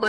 我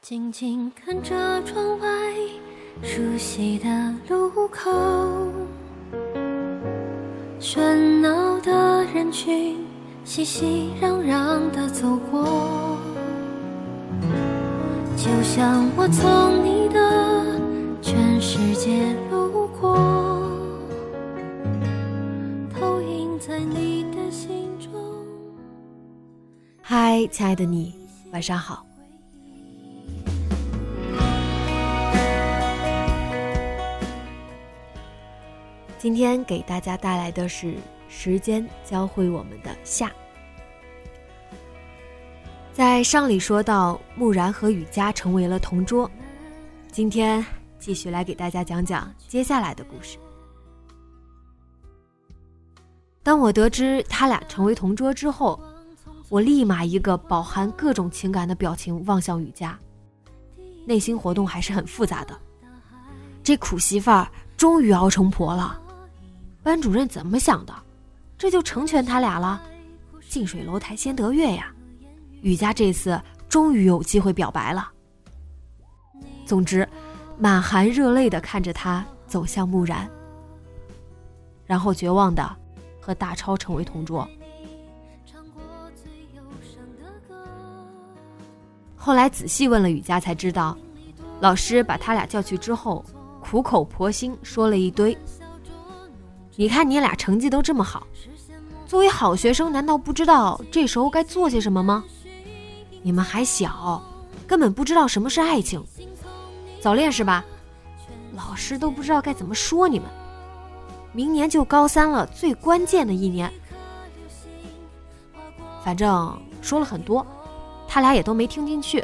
静静看着窗外熟悉的路口，喧闹的人群熙熙攘攘地走过，就像我从你的全世界路过，投影在你的心中。嗨，亲爱的你，晚上好。今天给大家带来的是时间教会我们的夏。在上里说到木然和雨佳成为了同桌，今天继续来给大家讲讲接下来的故事。当我得知他俩成为同桌之后，我立马一个饱含各种情感的表情望向雨佳，内心活动还是很复杂的。这苦媳妇儿终于熬成婆了，班主任怎么想的，这就成全他俩了，近水楼台先得月呀，雨佳这次终于有机会表白了。总之满含热泪地看着他走向木然，然后绝望地和大超成为同桌。后来仔细问了雨佳才知道，老师把他俩叫去之后苦口婆心说了一堆，你看你俩成绩都这么好，作为好学生难道不知道这时候该做些什么吗？你们还小，根本不知道什么是爱情，早恋是吧？老师都不知道该怎么说你们，明年就高三了，最关键的一年。反正说了很多，他俩也都没听进去。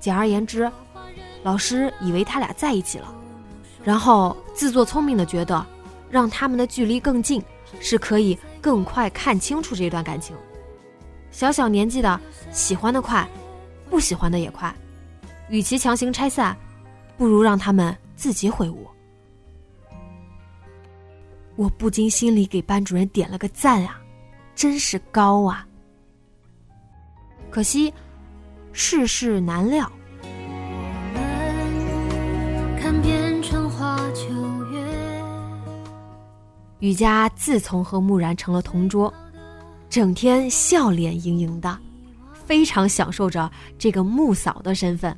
简而言之，老师以为他俩在一起了，然后自作聪明的觉得让他们的距离更近是可以更快看清楚这段感情。小小年纪的喜欢的快，不喜欢的也快，与其强行拆散，不如让他们自己悔悟。我不禁心里给班主任点了个赞啊，真是高啊。可惜世事难料，雨佳自从和木然成了同桌，整天笑脸盈盈的，非常享受着这个木嫂的身份。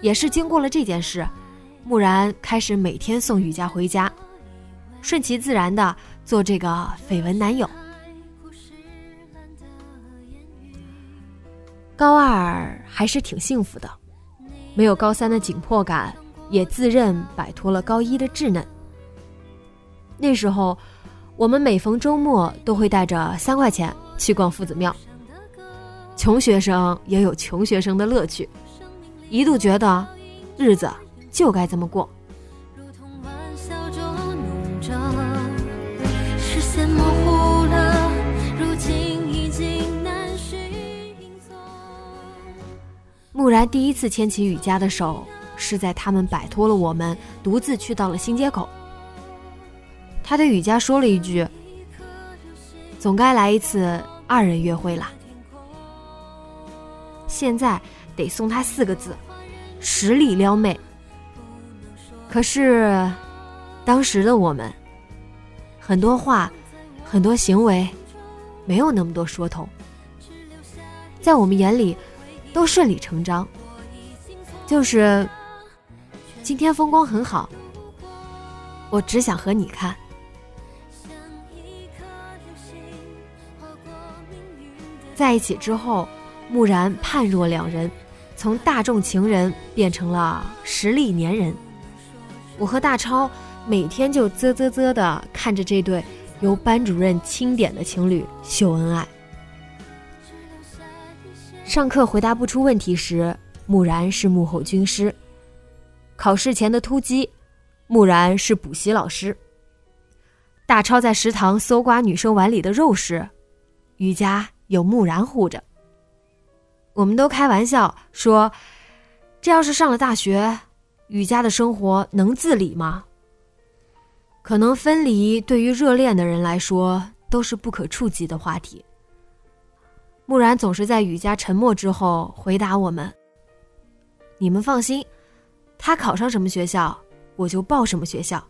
也是经过了这件事，木然开始每天送雨佳回家，顺其自然的做这个绯闻男友。高二还是挺幸福的，没有高三的紧迫感，也自认摆脱了高一的稚嫩。那时候我们每逢周末都会带着3块钱去逛夫子庙，穷学生也有穷学生的乐趣，一度觉得日子就该这么过。木然第一次牵起雨佳的手是在他们摆脱了我们，独自去到了新街口。他对雨佳说了一句，总该来一次2人约会啦。现在得送他4个字，实力撩妹。可是当时的我们很多话很多行为没有那么多说头，在我们眼里都顺理成章，就是今天风光很好，我只想和你看。在一起之后，木然判若2人，从大众情人变成了实力粘人。我和大超每天就啧啧地看着这对由班主任钦点的情侣秀恩爱。上课回答不出问题时，木然是幕后军师；考试前的突击，木然是补习老师；大超在食堂搜刮女生碗里的肉时，瑜伽有木然护着。我们都开玩笑说，这要是上了大学，瑜伽的生活能自理吗？可能分离对于热恋的人来说都是不可触及的话题。木然总是在雨佳沉默之后回答我们：“你们放心，他考上什么学校，我就报什么学校。”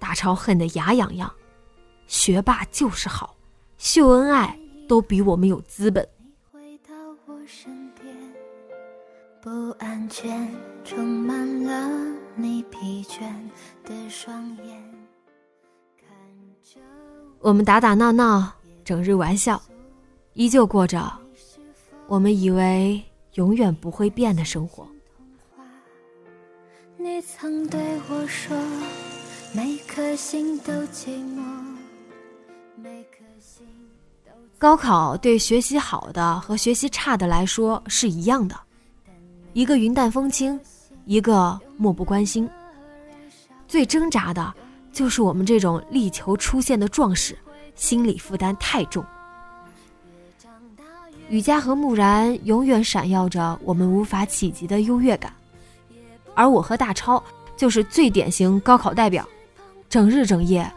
大超恨得牙痒痒，学霸就是好，秀恩爱都比我们有资本。不安全充满了你疲倦的双眼，看着我们打打闹闹，整日玩笑，依旧过着我们以为永远不会变的生活。你曾对我说，每颗心都寂寞，每颗心都寂寞。高考对学习好的和学习差的来说是一样的，一个云淡风轻，一个漠不关心。最挣扎的就是我们这种力求出现的壮士，心理负担太重。雨佳和木然永远闪耀着我们无法企及的优越感，而我和大超就是最典型高考代表，整日整夜，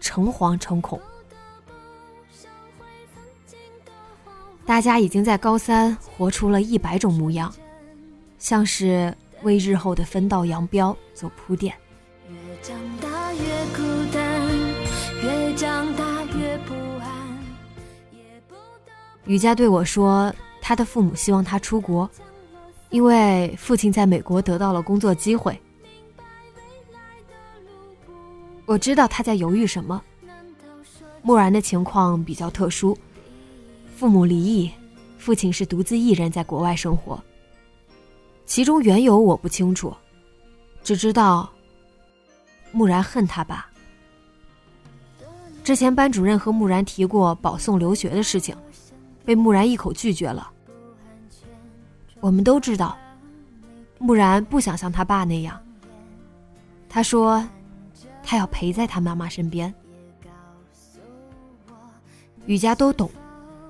诚惶诚恐。大家已经在高三活出了100种模样，像是为日后的分道扬镳做铺垫。越长大越孤单，越长大越不安。雨佳对我说，他的父母希望他出国，因为父亲在美国得到了工作机会。我知道他在犹豫什么。木然的情况比较特殊，父母离异，父亲是独自一人在国外生活。其中缘由我不清楚，只知道木然恨他爸。之前班主任和木然提过保送留学的事情，被木然一口拒绝了。我们都知道木然不想像他爸那样，他说他要陪在他妈妈身边。雨佳都懂，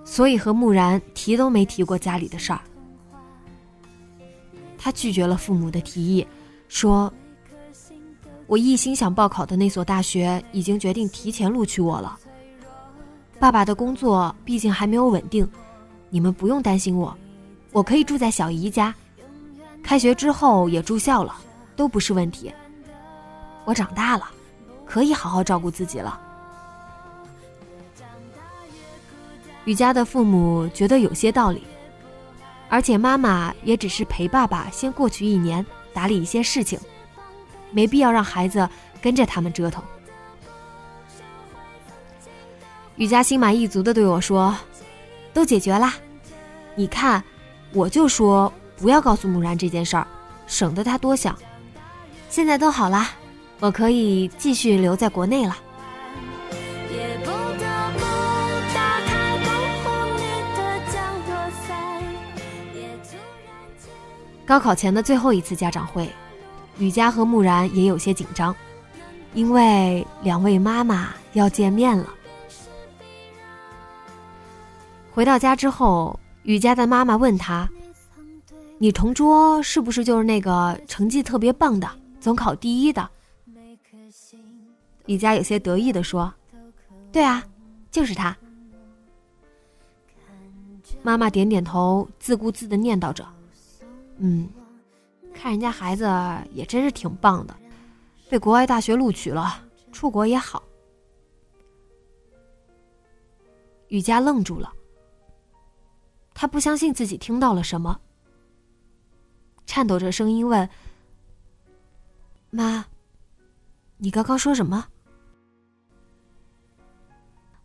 所以和木然提都没提过家里的事儿。他拒绝了父母的提议，说我一心想报考的那所大学已经决定提前录取我了，爸爸的工作毕竟还没有稳定，你们不用担心我，我可以住在小姨家，开学之后也住校了，都不是问题，我长大了，可以好好照顾自己了。雨佳的父母觉得有些道理，而且妈妈也只是陪爸爸先过去1年，打理一些事情，没必要让孩子跟着他们折腾。雨佳心满意足地对我说，都解决啦，你看我就说不要告诉木然这件事儿，省得他多想，现在都好啦，我可以继续留在国内了。高考前的最后一次家长会，雨佳和木然也有些紧张，因为2位妈妈要见面了。回到家之后，雨佳的妈妈问他，你同桌是不是就是那个成绩特别棒的，总考第1的？雨佳有些得意地说，对啊，就是他。妈妈点点头，自顾自地念叨着，看人家孩子也真是挺棒的，被国外大学录取了，出国也好。雨佳愣住了，他不相信自己听到了什么，颤抖着声音问，妈，你刚刚说什么？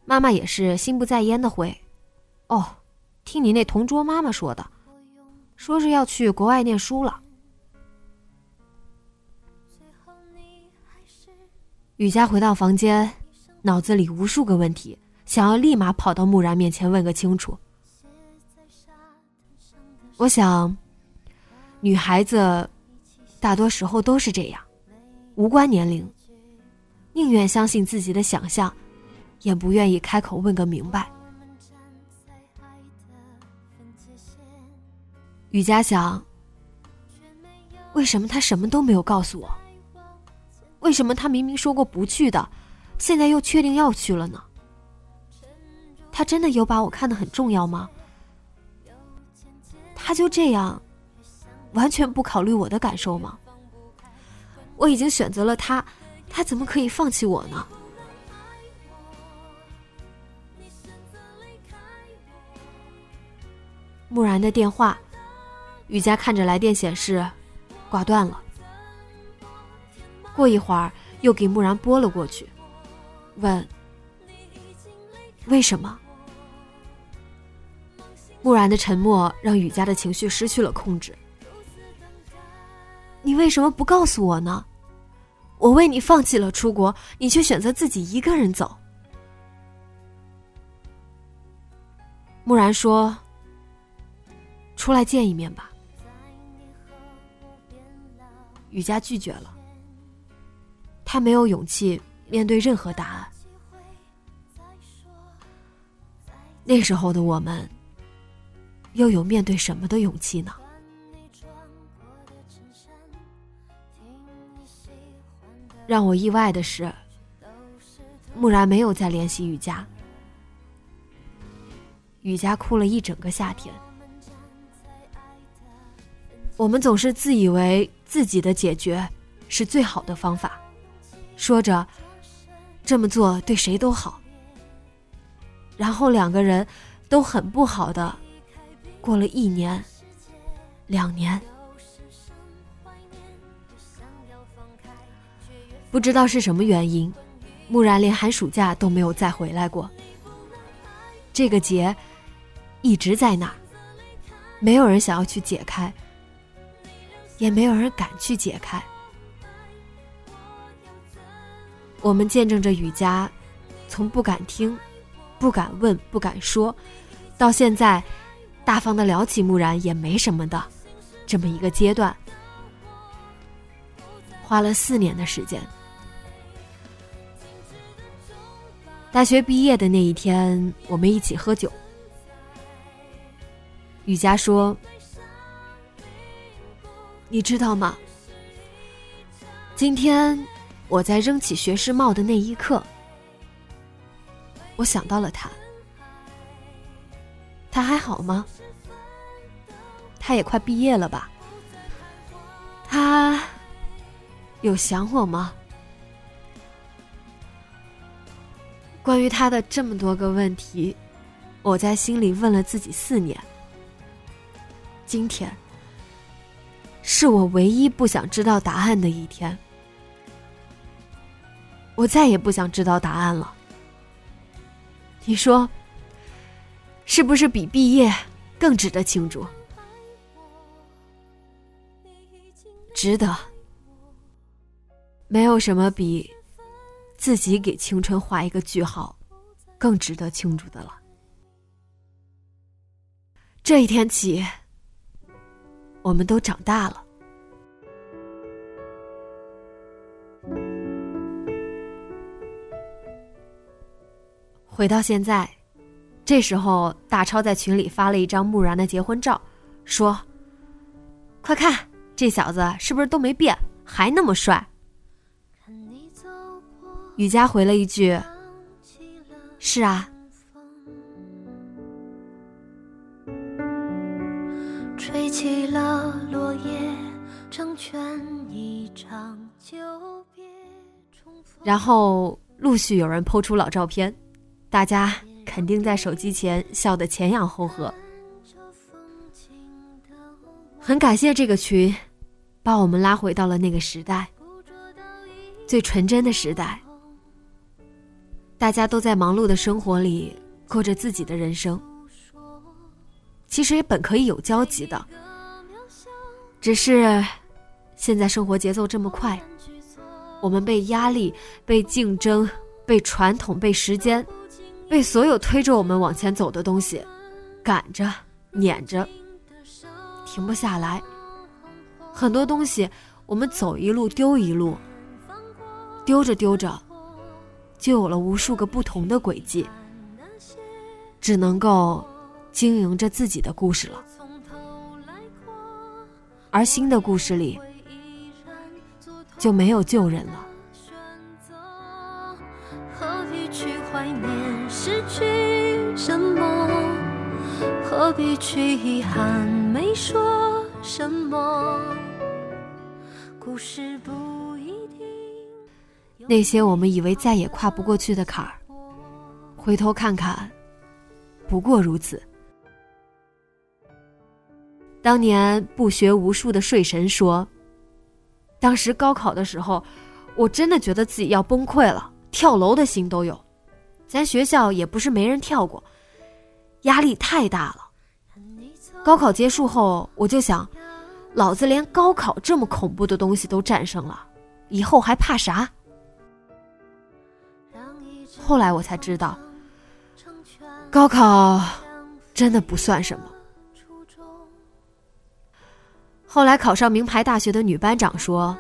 妈妈也是心不在焉的回，哦，听你那同桌妈妈说的，说是要去国外念书了。雨佳回到房间，脑子里无数个问题，想要立马跑到木然面前问个清楚。我想，女孩子大多时候都是这样，无关年龄，宁愿相信自己的想象，也不愿意开口问个明白。雨佳想，为什么他什么都没有告诉我？为什么他明明说过不去的，现在又确定要去了呢？他真的有把我看得很重要吗？他就这样，完全不考虑我的感受吗？我已经选择了他，他怎么可以放弃我呢？木然的电话，雨佳看着来电显示，挂断了。过一会儿又给木然拨了过去，问为什么。木然的沉默让雨佳的情绪失去了控制。你为什么不告诉我呢？我为你放弃了出国，你却选择自己一个人走。木然说，出来见一面吧。雨佳拒绝了，他没有勇气面对任何答案。那时候的我们，又有面对什么的勇气呢？让我意外的是，木然没有再联系雨佳。雨佳哭了一整个夏天。我们总是自以为自己的解决是最好的方法，说着这么做对谁都好，然后两个人都很不好的过了1年2年。不知道是什么原因，木然连寒暑假都没有再回来过。这个结一直在那儿，没有人想要去解开，也没有人敢去解开。我们见证着雨佳从不敢听、不敢问、不敢说，到现在大方的聊起木然也没什么的这么一个阶段，花了4年的时间。大学毕业的那一天，我们一起喝酒。雨佳说，你知道吗，今天我在扔起学士帽的那一刻，我想到了他。他还好吗？他也快毕业了吧？他有想我吗？关于他的这么多个问题，我在心里问了自己4年。今天是我唯一不想知道答案的一天。我再也不想知道答案了。你说，是不是比毕业更值得庆祝？值得。没有什么比自己给青春画一个句号更值得庆祝的了。这一天起，我们都长大了。回到现在，这时候大超在群里发了一张木然的结婚照，说快看，这小子是不是都没变，还那么帅。雨佳回了一句，是啊。吹起了落叶，成全一场久别重逢。然后陆续有人po出老照片，大家肯定在手机前笑得前仰后合。很感谢这个群，把我们拉回到了那个时代，最纯真的时代。大家都在忙碌的生活里过着自己的人生，其实也本可以有交集的，只是现在生活节奏这么快，我们被压力、被竞争、被传统、被时间、被所有推着我们往前走的东西赶着、撵着，停不下来。很多东西我们走一路丢一路，丢着丢着就有了无数个不同的轨迹，只能够经营着自己的故事了。而新的故事里就没有旧人了。何必去怀念失去什么，何必去遗憾没说什么，故事不一定。那些我们以为再也跨不过去的坎儿，回头看看不过如此。当年不学无术的睡神说，当时高考的时候，我真的觉得自己要崩溃了，跳楼的心都有。咱学校也不是没人跳过，压力太大了。高考结束后，我就想，老子连高考这么恐怖的东西都战胜了，以后还怕啥？后来我才知道，高考真的不算什么。后来考上名牌大学的女班长说，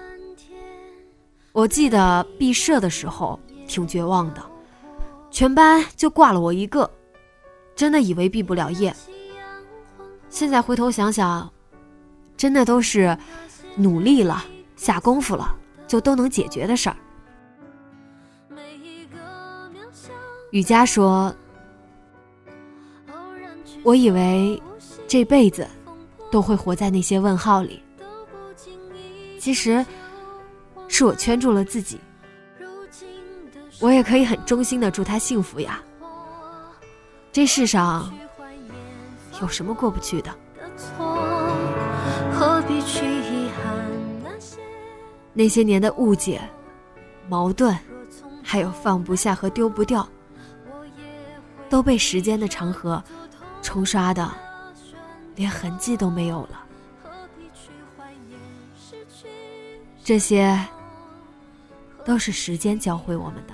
我记得毕设的时候挺绝望的，全班就挂了我一个，真的以为毕不了业。现在回头想想，真的都是努力了、下功夫了就都能解决的事儿。雨佳说，我以为这辈子都会活在那些问号里，其实是我圈住了自己。我也可以很衷心的祝他幸福呀，这世上有什么过不去的。那些年的误解、矛盾，还有放不下和丢不掉，都被时间的长河冲刷的连痕迹都没有了。这些都是时间教会我们的。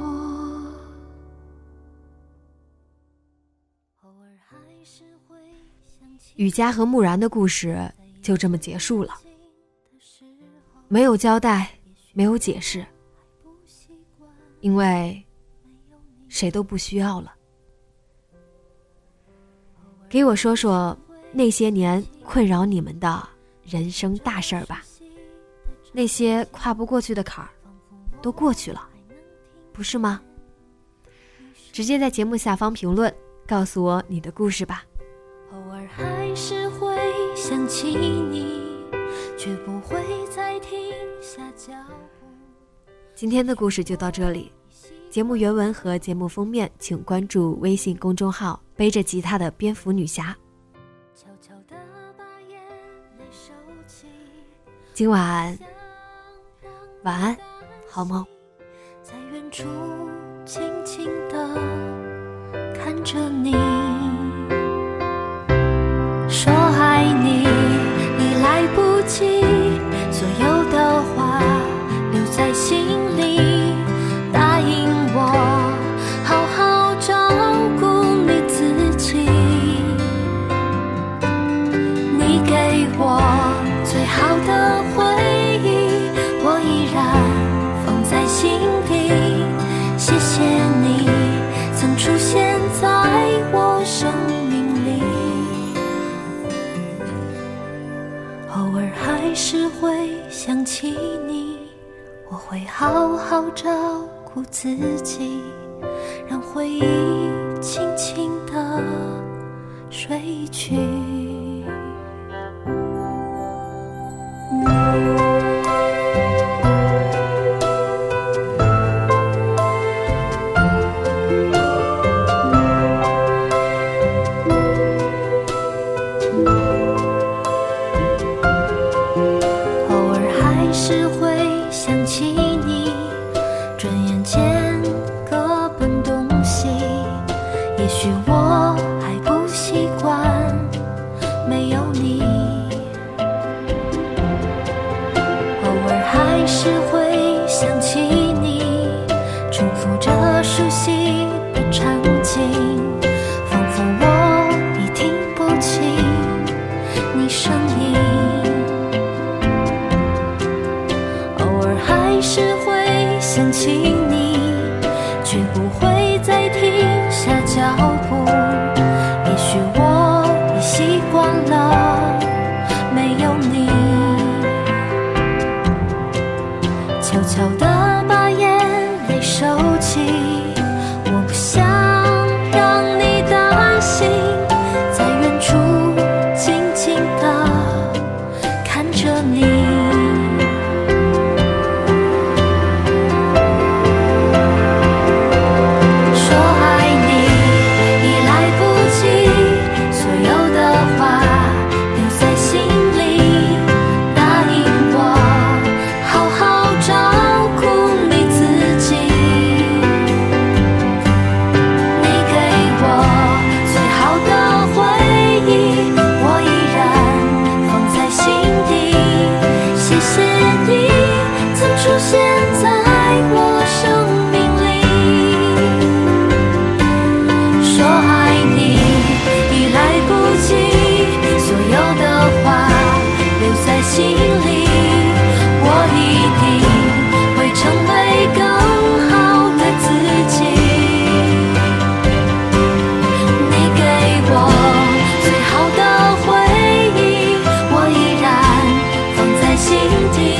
雨佳和木然的故事就这么结束了，没有交代，没有解释，因为谁都不需要了。给我说说那些年困扰你们的人生大事儿吧，那些跨不过去的坎儿都过去了，不是吗？直接在节目下方评论告诉我你的故事吧。偶尔还是会想起你，却不会再停下脚步。今天的故事就到这里，节目原文和节目封面请关注微信公众号背着吉他的蝙蝠女侠。今晚晚安，好梦。在远处轻轻地看着你，说爱你已来不及，所有的话留在心里，答应我好好照顾你自己，你给我最好的回忆，我依然放在心底，谢谢你曾出现在我生命里。偶尔还是会想起你，我会好好照顾自己，让回忆轻轻地睡去。时会想起你，转眼间各奔东西。也许我还不习惯没有你，偶尔还是会想起你，重复着熟悉的场景，仿佛我已听不清你声音。还是会想起你，却不会再停下脚步。也许我已习惯了没有你，悄悄地把眼泪收起，我不想让你担心。在远处静静地看着你，出现在我生命里，说爱你已来不及，所有的话留在心里，我一定会成为更好的自己。你给我最好的回忆，我依然放在心底，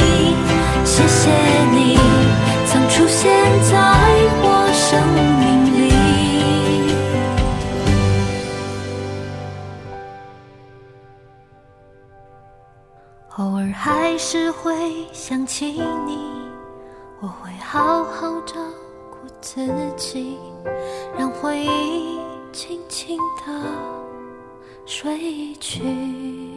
谢谢你曾出现在我生命里。偶尔还是会想起你，我会好好照顾自己，让回忆轻轻地睡去。